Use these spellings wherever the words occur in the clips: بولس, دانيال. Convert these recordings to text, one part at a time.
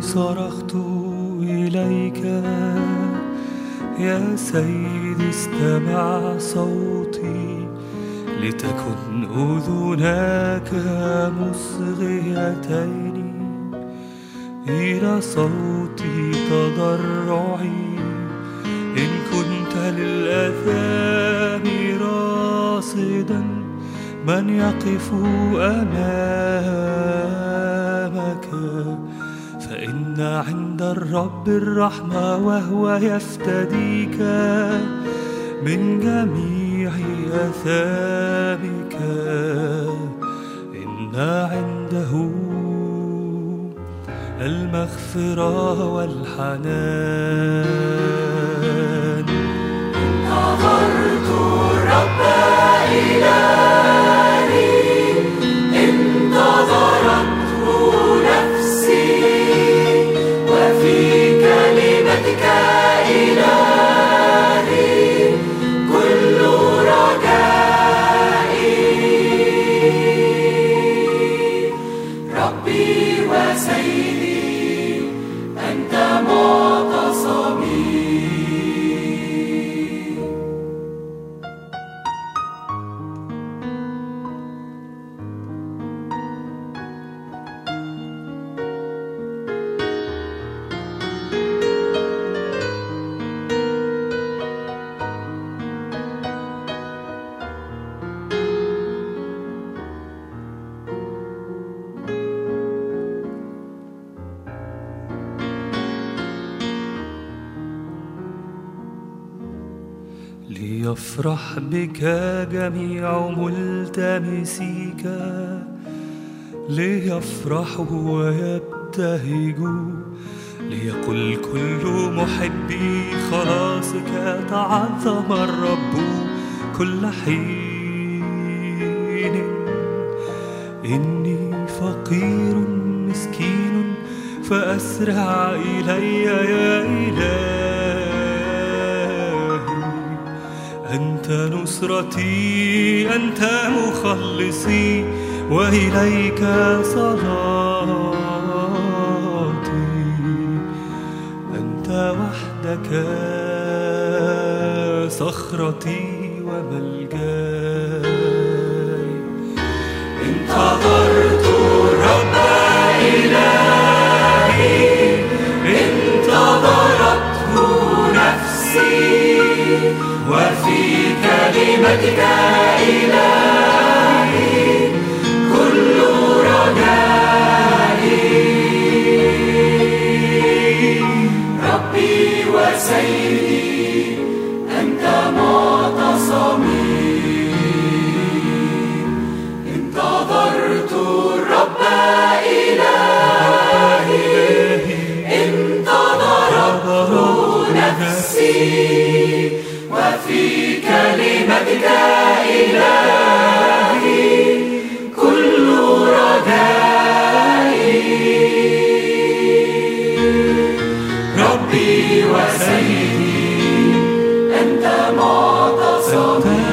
صرخت إليك يا سيدي، استمع صوتي لتكن أذناك مصغيتين إلى صوتي تضرعي. إن كنت للآثام راصدا من يقف أمامك، فإن عند الرب الرحمة وهو يفتديك من جميع آثامك. إن عنده المغفرة والحنان. انتظرت الرب إلهي، انتظرته نفسي، وفي كلمتك إلهي كل رجائي. ربي وسيدي معتصمي. ليفرح بك جميع ملتمسيك، ليفرحوا ويبتهجوا، ليقل كل محبي خلاصك تعظم الرب كل حين. إني فقير مسكين فأسرع إلي يا إلهي، أنت نصرتي، أنت مخلصي، وإليك صلاتي. أنت وحدك صخرتي وملجاي. انتظرت الرب إلهي، انتظرته نفسي، وفي كلمتك إلهي كل رجائي. ربي وسيدي أنت معتصمي. انتظرت الرب إلهي، انتظرته نفسي، وفي كلمتك إلهي كل رجائي. ربي وسيدي أنت معتصمي.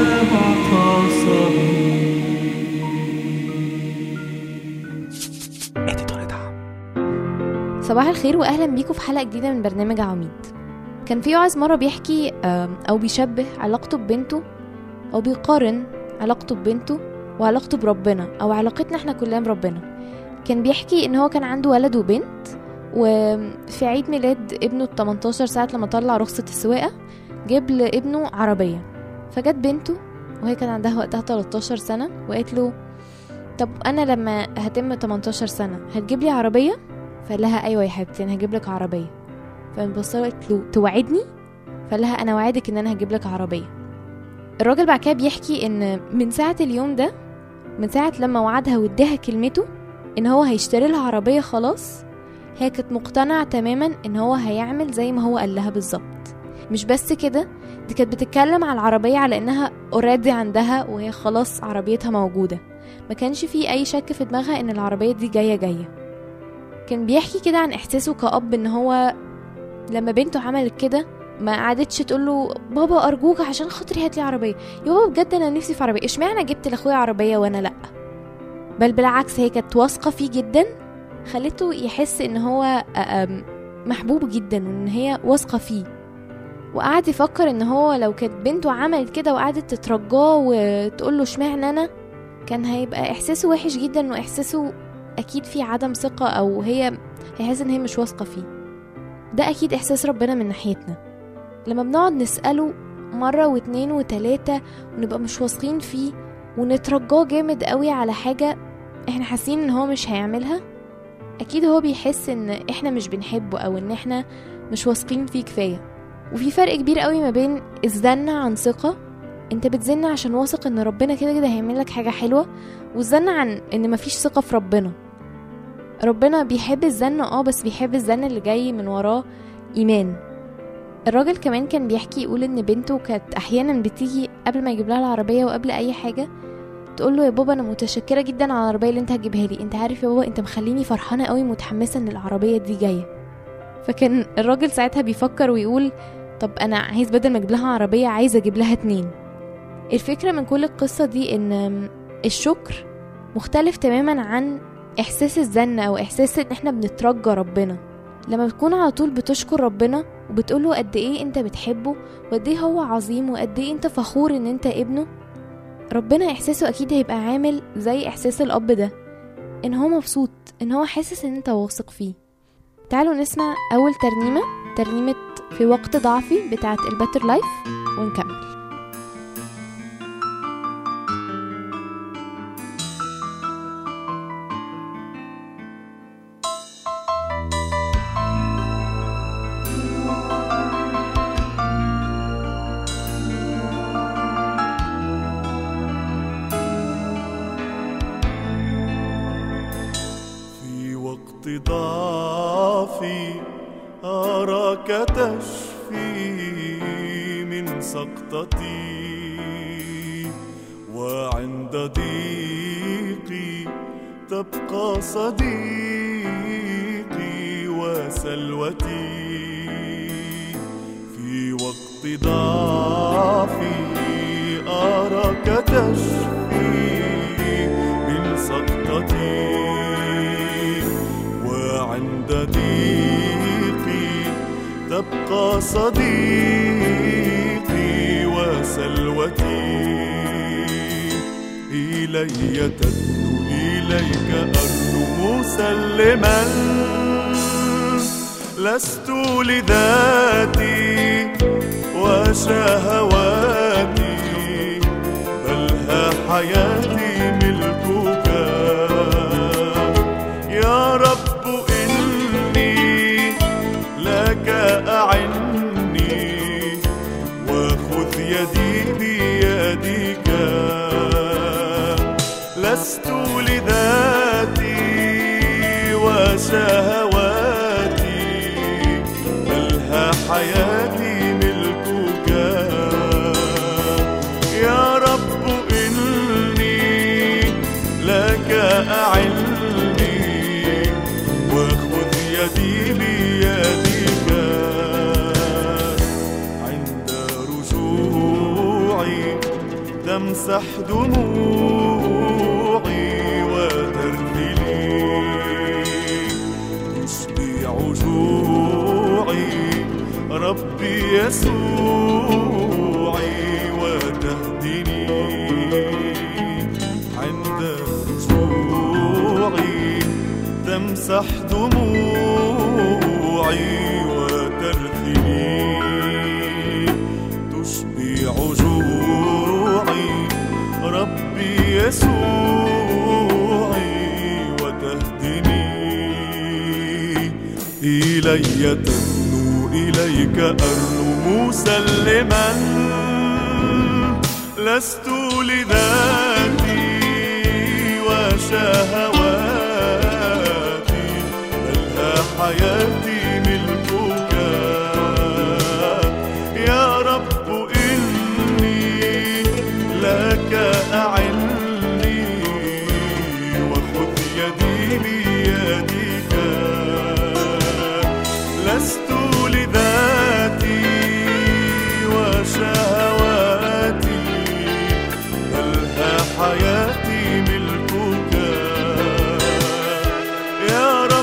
صباح الخير وأهلا بيكم في حلقة جديدة من برنامج عميد. كان في يعز مرة بيحكي أو بيشبه علاقته ببنته، أو بيقارن علاقته ببنته وعلاقته بربنا أو علاقتنا احنا كلنا بربنا. كان بيحكي إن هو كان عنده ولد وبنت، وفي عيد ميلاد ابنه 18 ساعة لما طلع رخصة السواقة جاب لابنه عربية. فجت بنته وهي كان عندها وقتها 13 سنة وقالت له طب أنا لما هتم 18 سنة هتجيب لي عربية؟ فقال لها أيوة يا حبيبتي أنا هجيب لك عربية. فانبصرت له توعدني؟ فقال لها انا وعدك ان انا هجيب لك عربيه. الراجل بعد كده بيحكي ان من ساعه اليوم ده، من ساعه لما وعدها واداها كلمته ان هو هيشتري لها عربيه خلاص، هي كانت مقتنعه تماما ان هو هيعمل زي ما هو قال لها بالظبط. مش بس كده، دي كانت بتتكلم على العربيه على انها اوريدي عندها وهي خلاص عربيتها موجوده، ما كانش فيه اي شك في دماغها ان العربيه دي جايه. كان بيحكي كده عن احساسه كأب ان هو لما بنته عملت كده ما قعدتش تقول له بابا ارجوك عشان خاطري هات لي عربيه، يا بابا بجد انا نفسي في عربيه، اشمعنى جبت لاخويا عربيه وانا لا؟ بل بالعكس، هي كانت واثقه فيه جدا خلته يحس ان هو محبوب جدا وان هي واثقه فيه. وقعد يفكر ان هو لو كانت بنته عملت كده وقعدت تترجاه وتقول له اشمعنى انا، كان هيبقى احساسه وحش جدا، واحساسه اكيد فيه عدم ثقه، او هي هيحس ان هي مش واثقه فيه. ده اكيد احساس ربنا من ناحيتنا لما بنقعد نساله مره واتنين وتلاته ونبقى مش واثقين فيه ونترجاه جامد قوي على حاجه احنا حاسين ان هو مش هيعملها. اكيد هو بيحس ان احنا مش بنحبه او ان احنا مش واثقين فيه كفايه. وفي فرق كبير قوي ما بين الزن عن ثقه، انت بتزن عشان واثق ان ربنا كده كده هيعمل لك حاجه حلوه، والزن عن ان مفيش ثقه في ربنا. ربنا بيحب الزن بس بيحب الزن اللي جاي من وراه ايمان. الراجل كمان كان بيحكي يقول ان بنته كانت احيانا بتيجي قبل ما يجيب لها العربيه وقبل اي حاجه تقول له يا بابا انا متشكره جدا على العربيه اللي انت هتجيبها لي، انت عارف يا بابا انت مخليني فرحانه قوي متحمسه ان العربيه دي جايه. فكان الراجل ساعتها بيفكر ويقول طب انا عايز بدل ما اجيب لها عربيه عايز اجيب لها 2. الفكره من كل القصه دي ان الشكر مختلف تماما عن احساس الزن او احساس ان احنا بنترجى ربنا. لما بتكون على طول بتشكر ربنا وبتقوله قد ايه انت بتحبه وقد ايه هو عظيم وقد ايه انت فخور ان انت ابنه، ربنا احساسه اكيد هيبقى عامل زي احساس الاب ده، ان هو مبسوط ان هو حاسس ان انت واثق فيه. تعالوا نسمع اول ترنيمة في وقت ضعفي بتاعت الباتر لايف ونكمل. ضعفي أراك تشفي من سقطتي، وعند ضيقي تبقى صديقي وسلوتي. في وقت ضعفي أراك تشفي من سقطتي، عند ضيقي تبقى صديقي وسلوتي. إلي تدنو إليك أرنو مسلما، لست لذاتي وشهواتي بل ها حياتي ملكك يا رب، أعني وخذ يدي بيدك. لست لذاتي وشهواتي بل ها حياتي ملكك يا رب، إني لك أعني وخذ يدي بيدك. تمسح دموعي وترتلي، تشبع جوعي ربي يسوعي وتهدني. عند رجوعي تمسح دموعي وترتلي، تشبع جوعي ربي يسوعي وتهدني. إلي تدنو إليك أرنو مسلما، لست لذاتي وشهواتي بل ها حياتي ملكك يا رب، إني لك أعني وخذ يدي بيدك. لست لذاتي وشهواتي بل ها حياتي ملكك يا رب.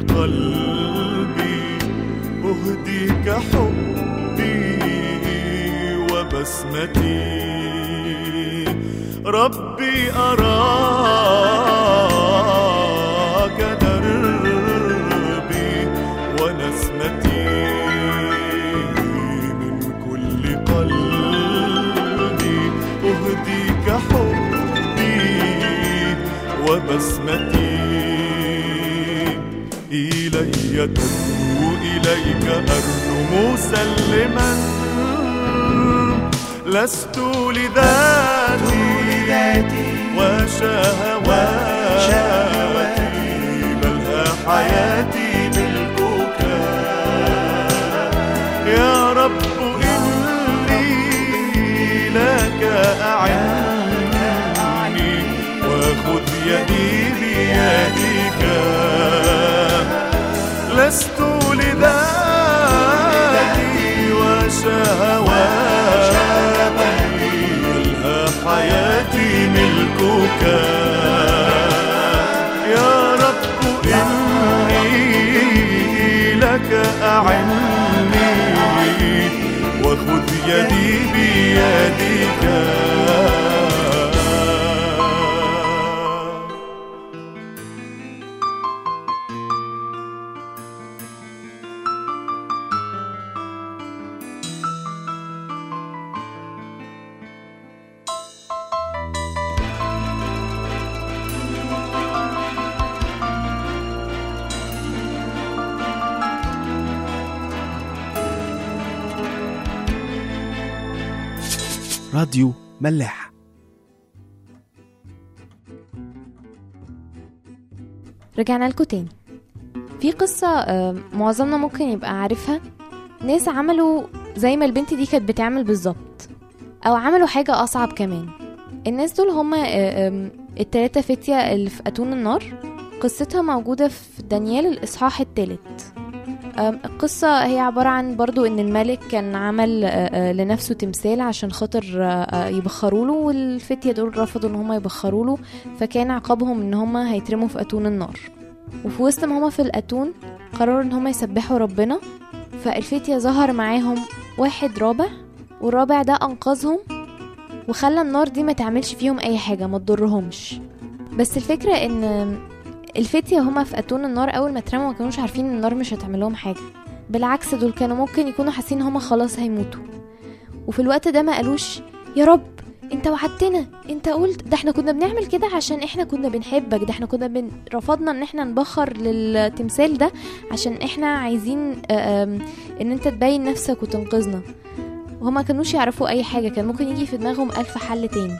بقلبي أهديك حبي وبسمتي. ربي أراك دربي ونسمتي، من كل قلبي أهديك حبي وبسمتي. إلي تدعو إليك أرنو مسلما، لست لذاتي وشهواتي بل حياتي بالبكاء. يا رب إني لك أعني، وخذ يدي بيدك. لست لذاتي وشهواتي بل حياتي ملكك. أعني وخذ يدي بيدك. راديو ملاح. رجعنا لكم تاني في قصة معظمنا ممكن يبقى عارفها، ناس عملوا زي ما البنت دي كانت بتعمل بالظبط، أو عملوا حاجة أصعب كمان. الناس دول هما التلاتة فتية اللي في أتون النار. قصتها موجودة في دانيال الإصحاح 3. القصة هي عبارة عن برضو ان الملك كان عمل لنفسه تمثال عشان خاطر يبخروله، والفتية دول رفضوا ان هما يبخروله، فكان عقابهم ان هما هيترموا في اتون النار. وفي وسط ما هما في الاتون قرروا ان هما يسبحوا ربنا، فالفتية ظهر معاهم واحد رابع، والرابع ده انقذهم وخلى النار دي ما تعملش فيهم اي حاجة، ما تضرهمش. بس الفكرة ان الفتية هما في أتون النار أول ما اترموا ما كانوش عارفين إن النار مش هتعملهم حاجة، بالعكس دول كانوا ممكن يكونوا حاسين هما خلاص هيموتوا. وفي الوقت ده ما قالوش يا رب انت وعدتنا، انت قلت ده احنا كنا بنعمل كده عشان احنا كنا بنحبك، ده احنا كنا رفضنا ان احنا نبخر للتمثال ده عشان احنا عايزين ان انت تبين نفسك وتنقذنا. وهما كانوش يعرفوا أي حاجة، كان ممكن يجي في دماغهم 1000 حل تاني،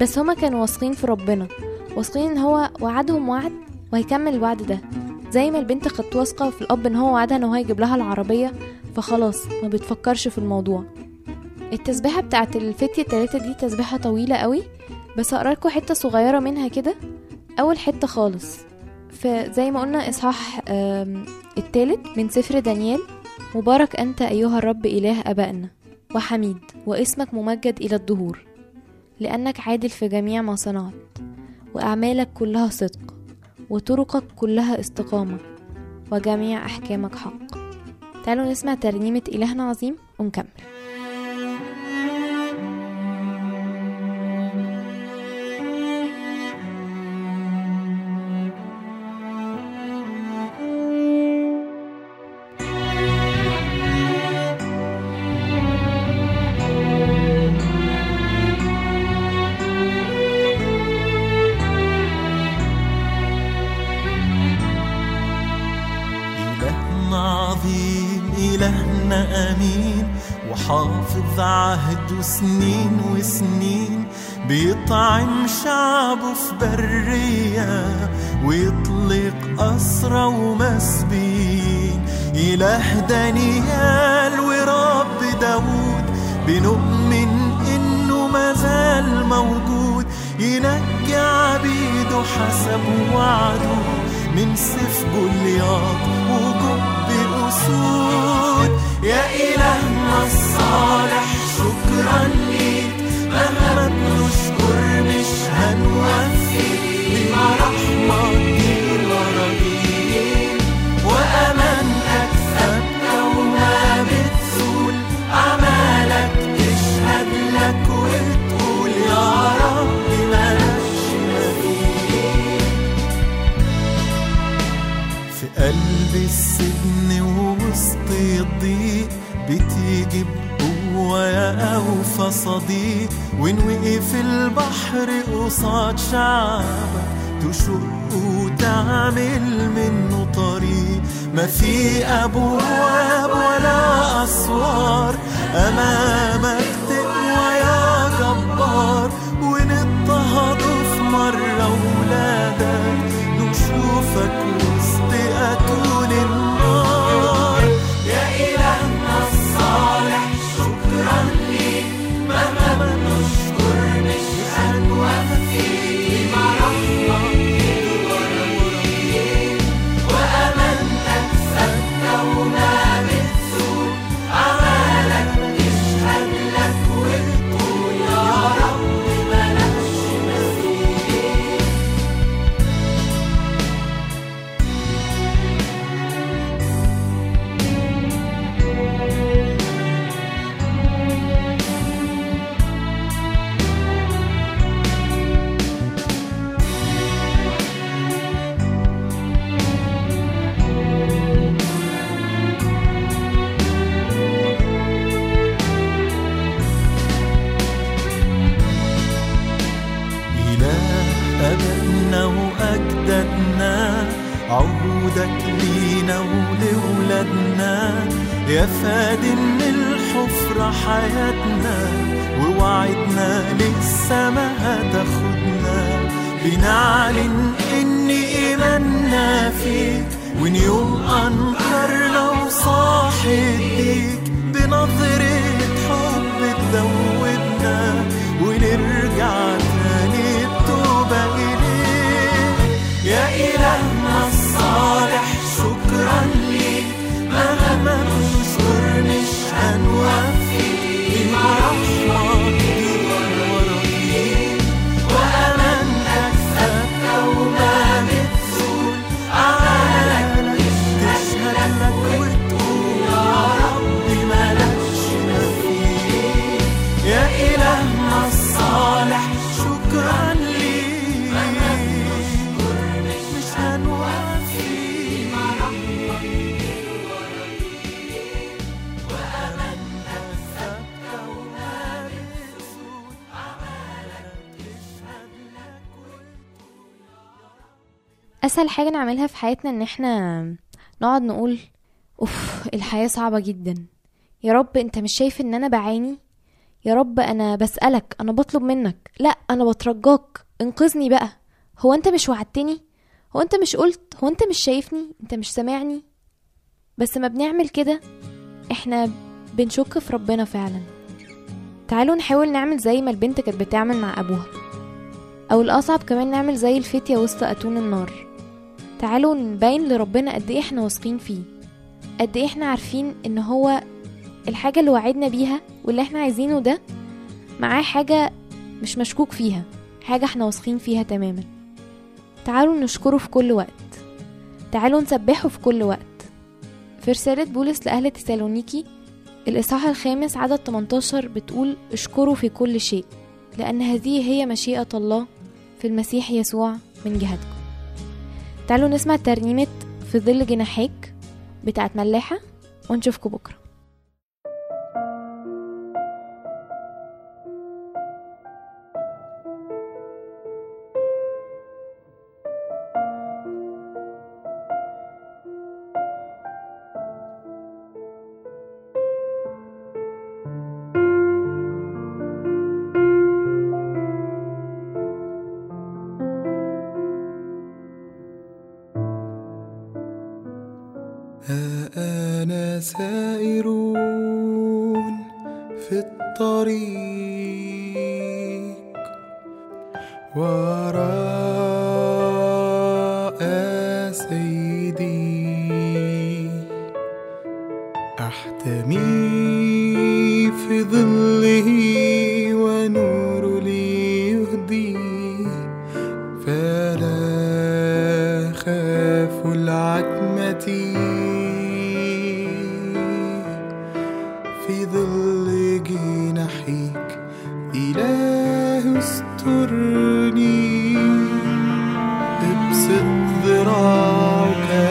بس هما كانوا واثقين في ربنا، واثقين إن هو وعدهم وعد وهيكمل الوعد ده. زي ما البنت كانت واثقه في الاب ان هو وعدها ان هو هيجيب لها العربيه، فخلاص ما بتفكرش في الموضوع. التسبيحه بتاعه الفتيه الثلاثه دي تسبيحه طويله قوي، بس هقرا لكم حته صغيره منها كده. اول حته خالص فزي ما قلنا اصحاح 3 من سفر دانيال. مبارك انت ايها الرب اله ابائنا وحميد، واسمك ممجد الى الدهور، لانك عادل في جميع ما صنعت، واعمالك كلها صدق، وطرقك كلها استقامة، وجميع أحكامك حق. تعالوا نسمع ترنيمة إلهنا عظيم ونكمل. حافظ عهده سنين وسنين، بيطعم شعبه في برية، ويطلق أسرى ومسبين. إله دانيال ورب داود، بنؤمن إنه مازال موجود، ينجي عبيده حسب وعده، من سيف جولياث وجب أسود. يا إلهنا الصالح شكراً ليك، مهما بنشكر مش هنوفي، بما رحمة جيل ورا جيل قلب السجن ووسط الضيق بتيجي بقوة يا أوفى صديق، ونوقف البحر قصاد شعبك تشق وتعمل منه طريق. ما في أبواب ولا أسوار أمامك تقوى يا جبار، ونضطهد في مرة ولادك نشوفك وسط أتون النار. يا إلهنا الصالح شكرا ليك، مهما بنشكر مش هنوفي عودك لينا ولولادنا. يا فاد ان الحفرة حياتنا، ووعدنا لسه ما هتاخدنا. بنعلن ان ايماننا فيك، وان يوم انكرنا وصاحت ليك بنظرة حب تذوبنا، ونرجع تاني التوبة اليك. يا إلهنا صالح شكرا ليك، مهما نشكر مش هنوفي برحمتك أسهل حاجة نعملها في حياتنا إن إحنا نقعد نقول أوف الحياة صعبة جدا، يا رب أنت مش شايف إن أنا بعاني؟ يا رب أنا بسألك، أنا بطلب منك، لأ أنا بترجاك انقذني بقى، هو أنت مش وعدتني؟ هو أنت مش قلت؟ هو أنت مش شايفني؟ أنت مش سامعني؟ بس ما بنعمل كده إحنا بنشك في ربنا فعلا. تعالوا نحاول نعمل زي ما البنت كانت بتعمل مع أبوها، أو الأصعب كمان نعمل زي الفتية وسط أتون النار. تعالوا نبين لربنا قد ايه احنا واثقين فيه، قد ايه احنا عارفين ان هو الحاجة اللي وعدنا بيها واللي احنا عايزينه ده معاه حاجة مش مشكوك فيها، حاجة احنا واثقين فيها تماما. تعالوا نشكره في كل وقت، تعالوا نسبحه في كل وقت. في رسالة بولس لأهل تسالونيكي الإصحاح 5 عدد 18 بتقول اشكره في كل شيء، لأن هذه هي مشيئة الله في المسيح يسوع من جهتكم. تعالوا نسمع ترنيمة في ظل جناحيك بتاعت ملاحة، ونشوفكم بكرة. أنا سائر في الطريق، وراء سيدي أحتمي في ظله، ونور لي يهدي، فلا خاف العتمة في ظل جناحيك. إله استرني، ابسط ذراعك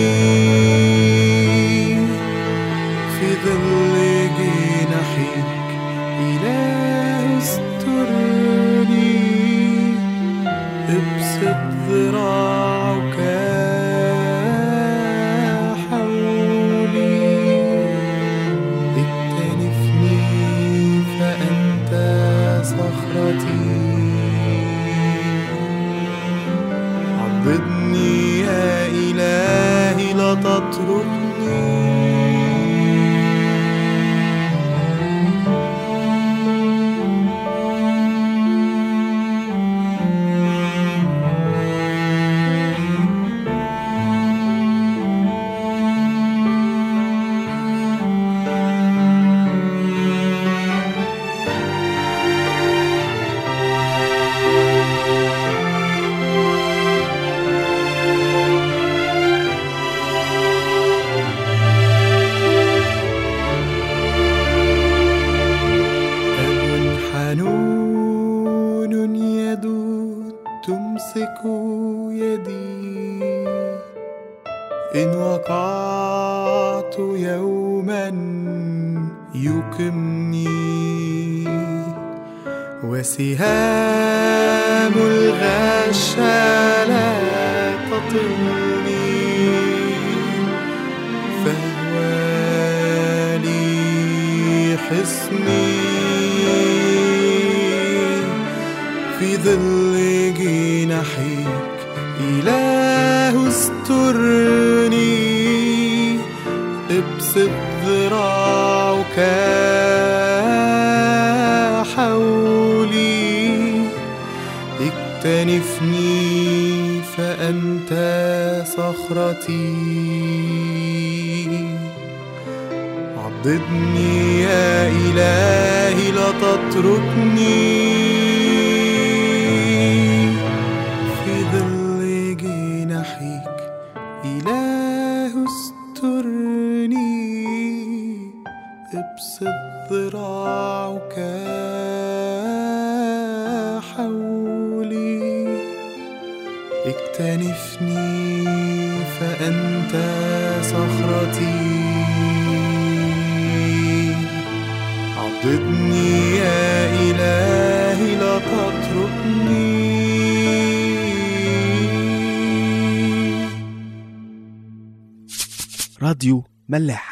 في ظل جناحيك، إلهي استرني، ابسط ذراعك حولي، اكتنفني فأنت صخرتي، عضدني يا إلهي لا تتركني. تمسك يدي إن وقعت يوما يقمني، وسهام الغشا لا تطلني، فهو لي حصني في ظل جناحيك، إله استرني، ابسط ذراعك حولي، اكتنفني فأنت صخرتي، عضدني يا إلهي لا تتركني. ابسط ذراعك حولي، اكتنفني فأنت صخرتي، عضدني يا إلهي لا تتركني. راديو ملاح.